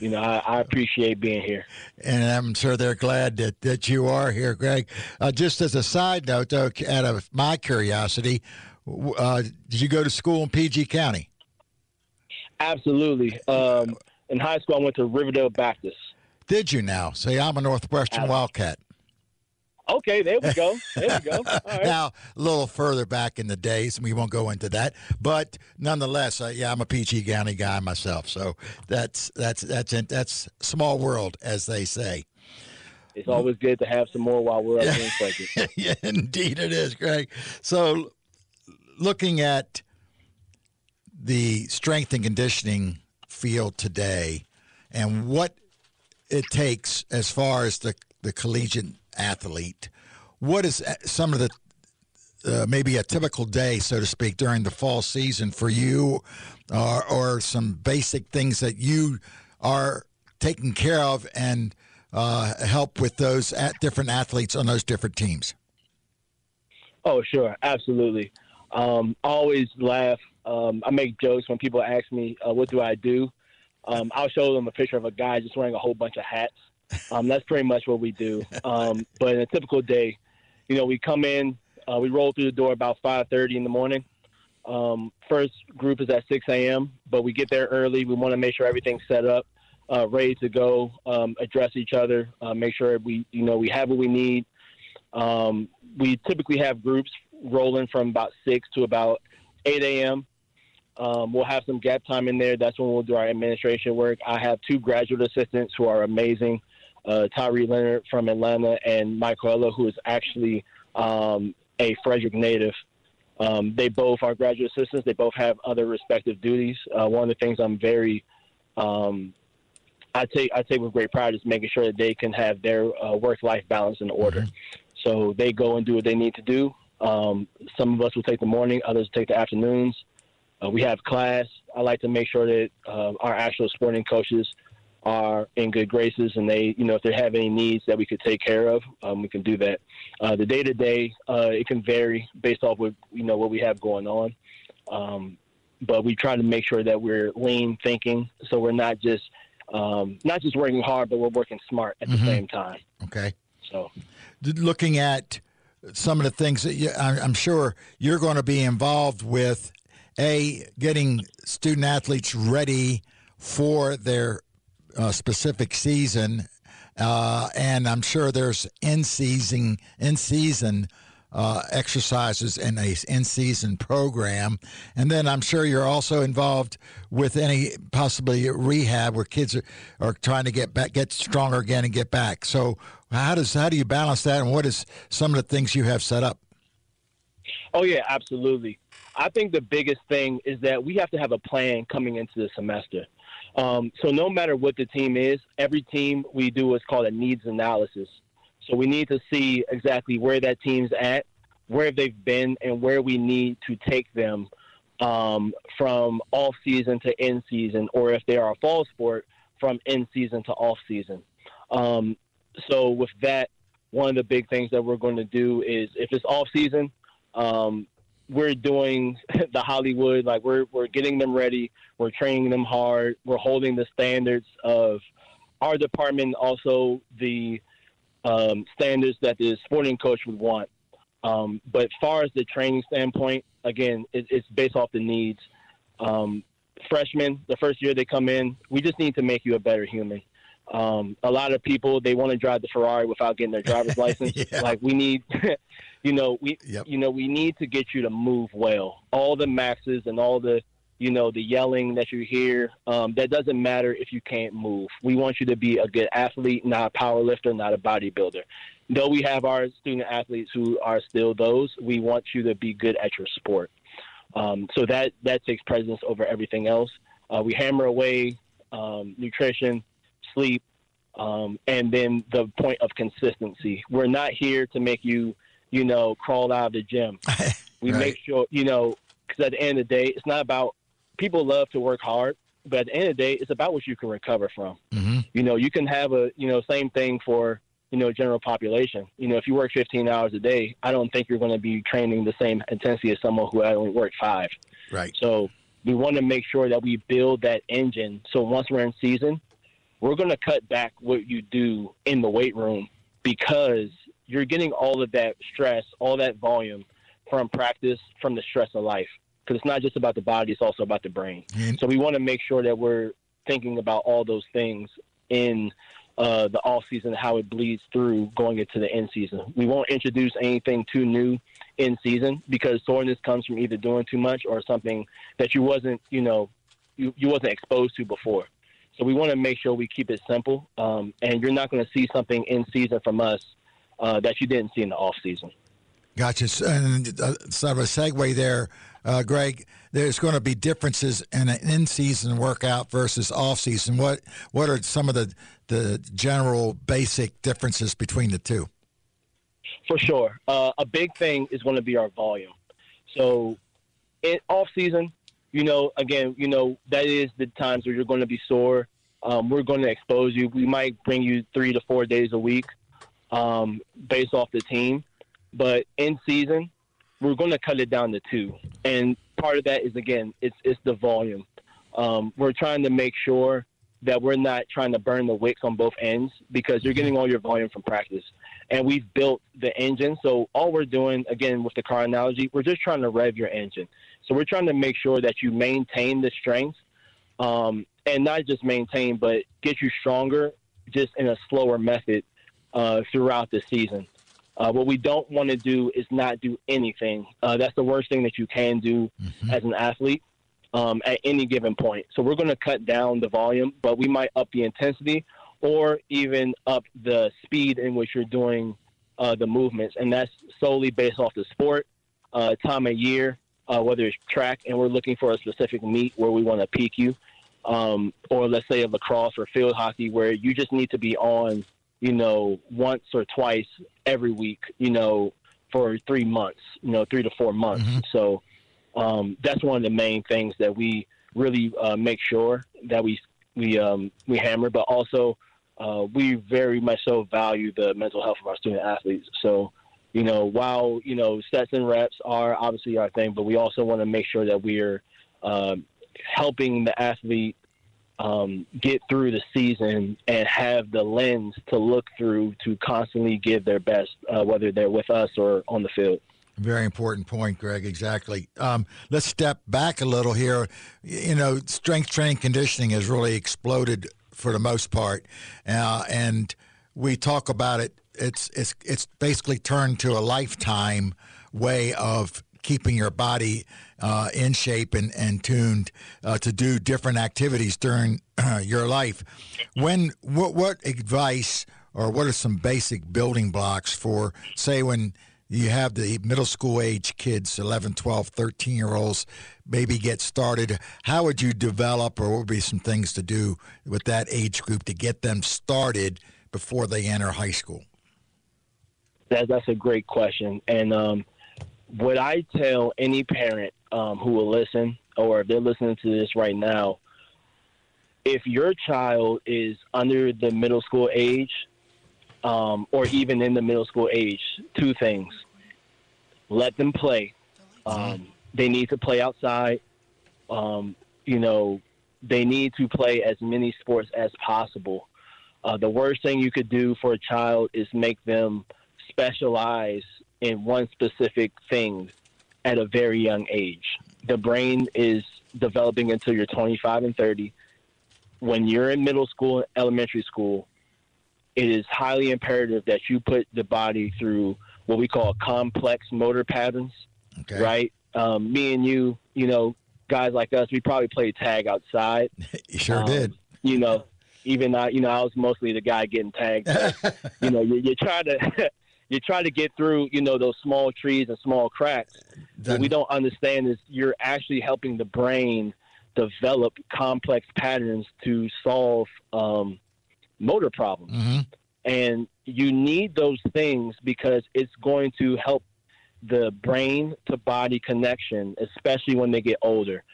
I appreciate being here. And I'm sure they're glad that you are here, Greg. Just as a side note, though, out of my curiosity, did you go to school in PG County? Absolutely. In high school, I went to Riverdale Baptist. Did you now? See, I'm a Northwestern Wildcat. Okay, there we go. All right. Now, a little further back in the days, and we won't go into that. But nonetheless, I'm a PG County guy myself. So that's small world, as they say. It's always good to have some more while we're up in places. Yeah, indeed it is, Greg. So looking at the strength and conditioning field today and what it takes as far as the collegiate athlete, what is some of the maybe a typical day, so to speak, during the fall season for you, or some basic things that you are taking care of and help with those different athletes on those different teams? Oh, sure. Absolutely. I always laugh. I make jokes when people ask me, what do I do? I'll show them a picture of a guy just wearing a whole bunch of hats. That's pretty much what we do. But in a typical day, we come in, we roll through the door about 5:30 in the morning. First group is at 6 a.m., but we get there early. We want to make sure everything's set up, ready to go, address each other, make sure we have what we need. We typically have groups rolling from about 6 to about 8 a.m. We'll have some gap time in there. That's when we'll do our administration work. I have two graduate assistants who are amazing, Tyree Leonard from Atlanta and Mike Coelho, who is actually a Frederick native. They both are graduate assistants. They both have other respective duties. One of the things I'm very I take with great pride is making sure that they can have their work-life balance in order. Mm-hmm. So they go and do what they need to do. Some of us will take the morning, others take the afternoons. We have class. I like to make sure that our actual sporting coaches are in good graces, and they, if they have any needs that we could take care of, we can do that. The day-to-day, it can vary based off what, what we have going on. But we try to make sure that we're lean thinking, so we're not just working hard, but we're working smart at the same time. Okay. So looking at some of the things that I'm sure you're going to be involved with, getting student athletes ready for their specific season, and I'm sure there's in-season exercises and a in-season program, and then I'm sure you're also involved with any possibly rehab where kids are trying to get stronger again and get back. So how do you balance that, and what is some of the things you have set up? Oh yeah, absolutely. I think the biggest thing is that we have to have a plan coming into the semester. So no matter what the team is, every team we do is called a needs analysis. So we need to see exactly where that team's at, where they've been, and where we need to take them from off-season to in-season, or if they are a fall sport, from in-season to off-season. So with that, one of the big things that we're going to do is if it's off-season, we're doing the Hollywood, like we're getting them ready, we're training them hard, we're holding the standards of our department, also the standards that the sporting coach would want. But as far as the training standpoint, again, it's based off the needs. Freshmen, the first year they come in, we just need to make you a better human. A lot of people, they want to drive the Ferrari without getting their driver's license. Yeah. Like we need, we need to get you to move well. All the maxes and all the, the yelling that you hear, that doesn't matter if you can't move. We want you to be a good athlete, not a power lifter, not a bodybuilder. Though we have our student athletes who are still those, we want you to be good at your sport. So that takes precedence over everything else. We hammer away nutrition, sleep, and then the point of consistency. We're not here to make you, crawl out of the gym. We right. make sure, because at the end of the day, it's not about people love to work hard, but at the end of the day, it's about what you can recover from. Mm-hmm. You can have a, same thing for, general population. If you work 15 hours a day, I don't think you're going to be training the same intensity as someone who only worked 5. Right. So we want to make sure that we build that engine. So once we're in season, we're going to cut back what you do in the weight room because you're getting all of that stress, all that volume from practice, from the stress of life. Because it's not just about the body, it's also about the brain. So we want to make sure that we're thinking about all those things in the off-season, how it bleeds through going into the in-season. We won't introduce anything too new in-season because soreness comes from either doing too much or something that you wasn't, you wasn't exposed to before. So we want to make sure we keep it simple, and you're not going to see something in-season from us that you didn't see in the off-season. Gotcha. And sort of a segue there, Greg, there's going to be differences in an in-season workout versus off-season. What are some of the general basic differences between the two? For sure. A big thing is going to be our volume. So in off-season, that is the times where you're going to be sore. We're going to expose you. We might bring you 3 to 4 days a week based off the team. But in season, we're going to cut it down to 2. And part of that is, again, it's the volume. We're trying to make sure that we're not trying to burn the wicks on both ends because you're getting all your volume from practice. And we've built the engine. So all we're doing, again, with the car analogy, we're just trying to rev your engine. So we're trying to make sure that you maintain the strength and not just maintain, but get you stronger just in a slower method throughout the season. What we don't want to do is not do anything. That's the worst thing that you can do as an athlete at any given point. So we're going to cut down the volume, but we might up the intensity or even up the speed in which you're doing the movements. And that's solely based off the sport, time of year, whether it's track and we're looking for a specific meet where we want to peak you, or let's say lacrosse or field hockey where you just need to be on once or twice every week, for 3 months, 3 to 4 months. Mm-hmm. So that's one of the main things that we really make sure that we hammer, but also we very much so value the mental health of our student athletes. So, while, sets and reps are obviously our thing, but we also want to make sure that we're helping the athlete get through the season and have the lens to look through to constantly give their best, whether they're with us or on the field. Very important point, Greg. Exactly. Let's step back a little here. Strength training conditioning has really exploded for the most part, and we talk about it. It's basically turned to a lifetime way of keeping your body in shape and tuned to do different activities during your life. What advice or what are some basic building blocks for, say, when You have the middle school age kids, 11, 12, 13-year-olds, maybe get started. How would you develop, or what would be some things to do with that age group to get them started before they enter high school? That's a great question. And what I tell any parent who will listen, or if they're listening to this right now, if your child is under the middle school age, or even in the middle school age, two things. Let them play. They need to play outside. They need to play as many sports as possible. The worst thing you could do for a child is make them specialize in one specific thing at a very young age. The brain is developing until you're 25 and 30. When you're in middle school, elementary school, it is highly imperative that you put the body through what we call complex motor patterns, okay, right? Me and you, guys like us, we probably played tag outside. You sure did. I was mostly the guy getting tagged. But, you try to get through, those small trees and small cracks. What we don't understand is you're actually helping the brain develop complex patterns to solve motor problems. Mm-hmm. And you need those things because it's going to help the brain to body connection, especially when they get older.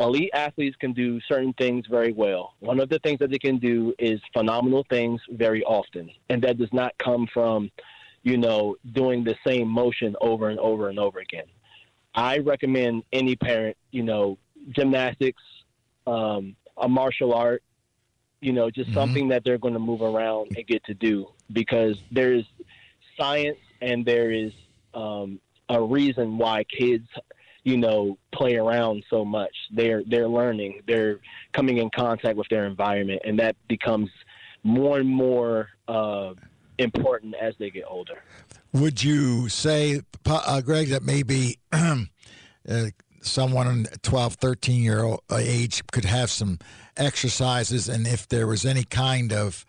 Elite athletes can do certain things very well. One of the things that they can do is phenomenal things very often. And that does not come from, doing the same motion over and over and over again. I recommend any parent, gymnastics, a martial art, just mm-hmm. something that they're going to move around and get to do, because there's science and there is a reason why kids, play around so much. They're learning, they're coming in contact with their environment, and that becomes more and more important as they get older. Would you say, Greg, that maybe someone in 12, 13-year-old age could have some exercises, and if there was any kind of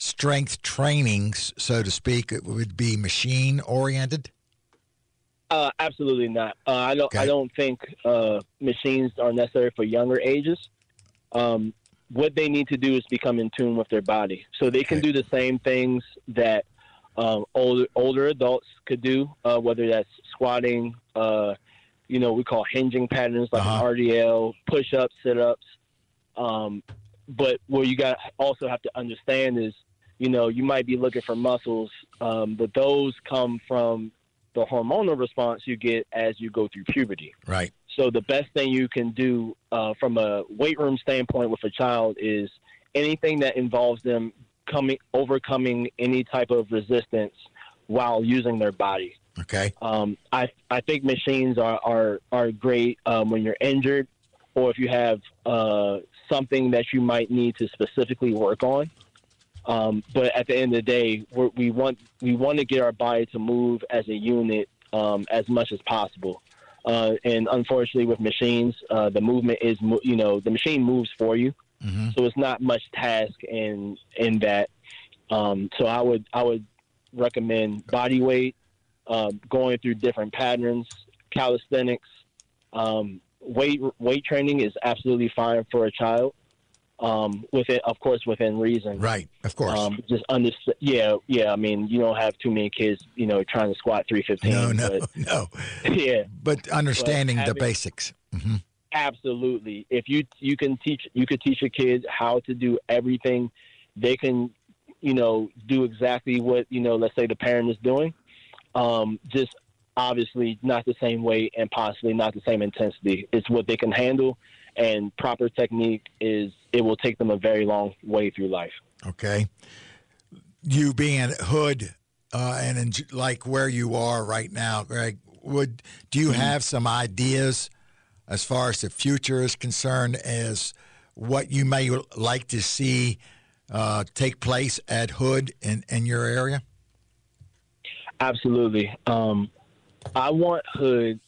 strength trainings, so to speak, it would be machine-oriented? Absolutely not. I don't think machines are necessary for younger ages. What they need to do is become in tune with their body, so they can do the same things that older adults could do, whether that's squatting, we call hinging patterns like an RDL, push-ups, sit-ups. But what you also have to understand is, you might be looking for muscles, but those come from the hormonal response you get as you go through puberty. Right. So the best thing you can do from a weight room standpoint with a child is anything that involves them overcoming any type of resistance while using their body. Okay. I think machines are great when you're injured, or if you have something that you might need to specifically work on. But at the end of the day, we want to get our body to move as a unit as much as possible. And unfortunately, with machines, the movement is the machine moves for you, mm-hmm. so it's not much task in that. So I would recommend body weight. Going through different patterns, calisthenics, weight training is absolutely fine for a child, within reason. Right, of course. Just understand. Yeah. I mean, you don't have too many kids, trying to squat 315. No. Yeah, but understanding the basics. Mm-hmm. Absolutely. If you could teach a kid how to do everything, they can, do exactly what let's say the parent is doing. Just obviously not the same way and possibly not the same intensity. It's what they can handle, and proper technique it will take them a very long way through life. Okay. You being at Hood and in, like where you are right now, Greg, do you mm-hmm. have some ideas as far as the future is concerned as what you may like to see take place at Hood in your area? Absolutely. I want Hood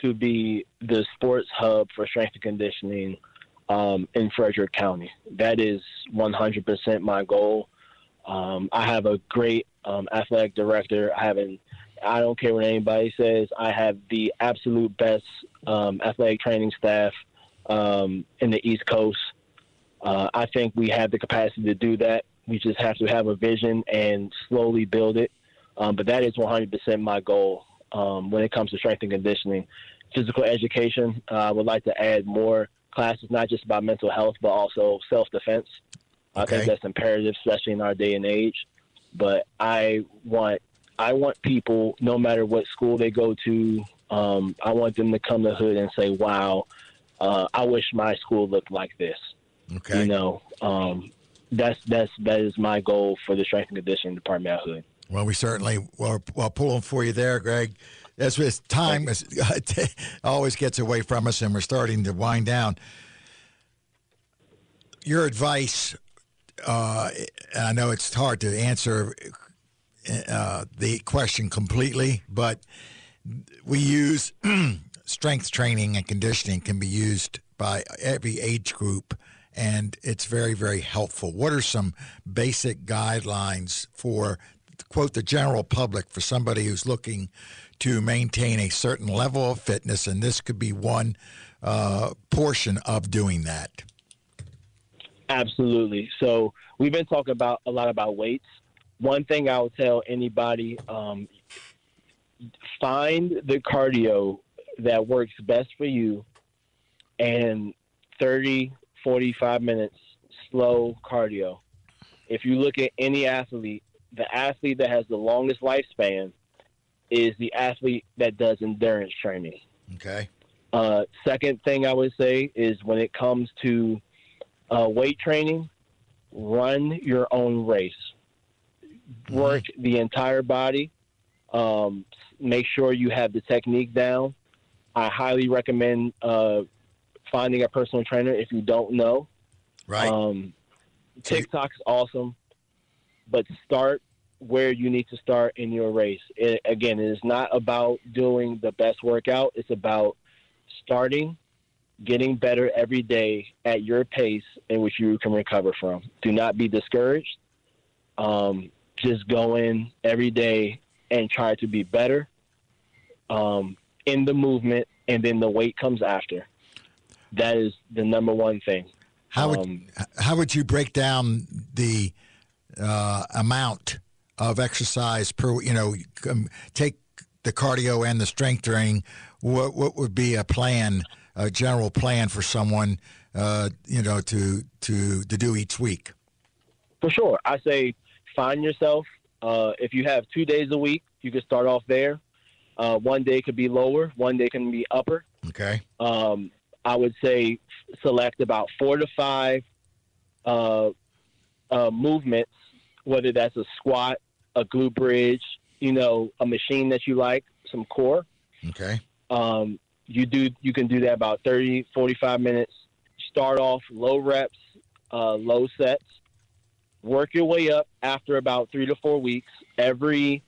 to be the sports hub for strength and conditioning in Frederick County. That is 100% my goal. I have a great athletic director. I have an I don't care what anybody says. I have the absolute best athletic training staff in the East Coast. I think we have the capacity to do that. We just have to have a vision and slowly build it. But that is 100% my goal when it comes to strength and conditioning. Physical education, I would like to add more classes, not just about mental health, but also self-defense. Okay. I think that's imperative, especially in our day and age. But I want people, no matter what school they go to, I want them to come to Hood and say, wow, I wish my school looked like this. Okay. You know, that is my goal for the strength and conditioning department at Hood. Well, we certainly will pull them for you there, Greg. That's with time always gets away from us, and we're starting to wind down. Your advice, and I know it's hard to answer the question completely, but we use strength training and conditioning can be used by every age group, and it's very, very helpful. What are some basic guidelines for, quote, the general public, for somebody who's looking to maintain a certain level of fitness, and this could be one portion of doing that? Absolutely. So we've been talking about a lot about weights. One thing I would tell anybody, find the cardio that works best for you, and 30, 45 minutes slow cardio. If you look at any athlete, the athlete that has the longest lifespan is the athlete that does endurance training. Okay. Second thing I would say is when it comes to weight training, run your own race. Work the entire body. Make sure you have the technique down. I highly recommend finding a personal trainer if you don't know. Right. TikTok's awesome, but start where you need to start in your race. It is not about doing the best workout. It's about starting, getting better every day at your pace in which you can recover from. Do not be discouraged. Just go in every day and try to be better in the movement, and then the weight comes after. That is the number one thing. How would you break down the amount of exercise per, take the cardio and the strength training? What would be a general plan for someone, to do each week? For sure. I say find yourself. If you have 2 days a week, you can start off there. One day could be lower. One day can be upper. Okay. I would say select about 4 to 5 movements, whether that's a squat, a glute bridge, a machine that you like, some core. Okay. You can do that about 30, 45 minutes. Start off low reps, low sets. Work your way up after about 3 to 4 weeks. Every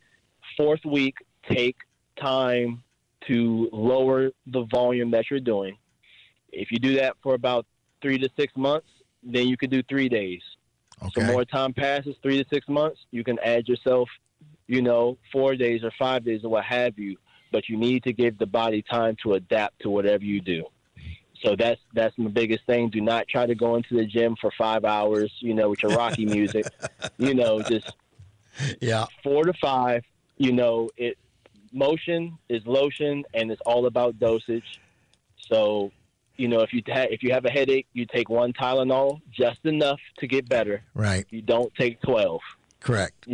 fourth week, take time to lower the volume that you're doing. If you do that for about 3 to 6 months, then you could do 3 days. Okay. So more time passes, 3 to 6 months, you can add yourself, 4 days or 5 days or what have you. But you need to give the body time to adapt to whatever you do. So that's my biggest thing. Do not try to go into the gym for 5 hours, with your Rocky music, just 4 to 5, motion is lotion, and it's all about dosage. So, if you have a headache, you take one Tylenol, just enough to get better. Right. You don't take 12. Correct.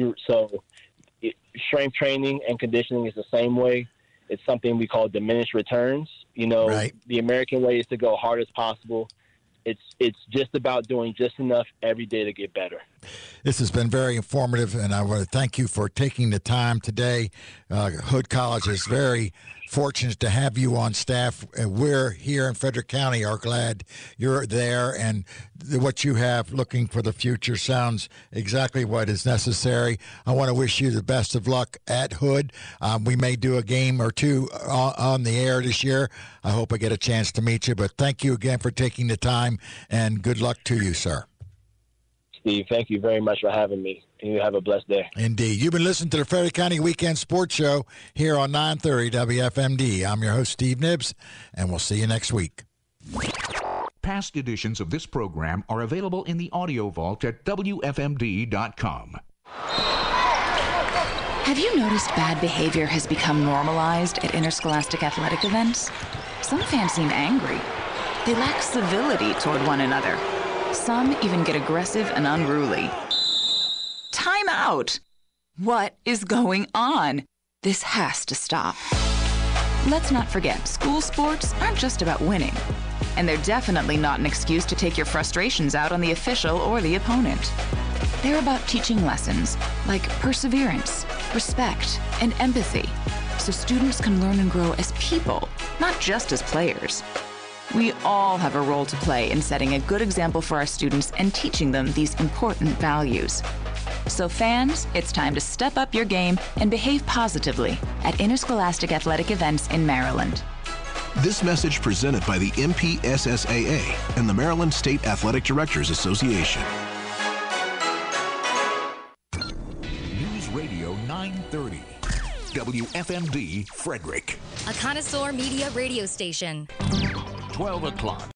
Strength training and conditioning is the same way. It's something we call diminished returns. Right. The American way is to go hard as possible. It's just about doing just enough every day to get better. This has been very informative, and I want to thank you for taking the time today. Hood College is very fortunate to have you on staff, and we're here in Frederick County are glad you're there, and what you have looking for the future sounds exactly what is necessary. I want to wish you the best of luck at Hood. We may do a game or two on the air this year. I hope I get a chance to meet you, but thank you again for taking the time, and good luck to you, sir. Steve. Thank you very much for having me. You have a blessed day. Indeed. You've been listening to the Frederick County Weekend Sports Show here on 930 WFMD. I'm your host, Steve Nibbs, and we'll see you next week. Past editions of this program are available in the audio vault at WFMD.com. Have you noticed bad behavior has become normalized at interscholastic athletic events? Some fans seem angry. They lack civility toward one another. Some even get aggressive and unruly. Time out! What is going on? This has to stop. Let's not forget, school sports aren't just about winning. And they're definitely not an excuse to take your frustrations out on the official or the opponent. They're about teaching lessons like perseverance, respect, and empathy, so students can learn and grow as people, not just as players. We all have a role to play in setting a good example for our students and teaching them these important values. So fans, it's time to step up your game and behave positively at interscholastic athletic events in Maryland. This message presented by the MPSSAA and the Maryland State Athletic Directors Association. News Radio 930. WFMD Frederick. A connoisseur media radio station. 12 o'clock.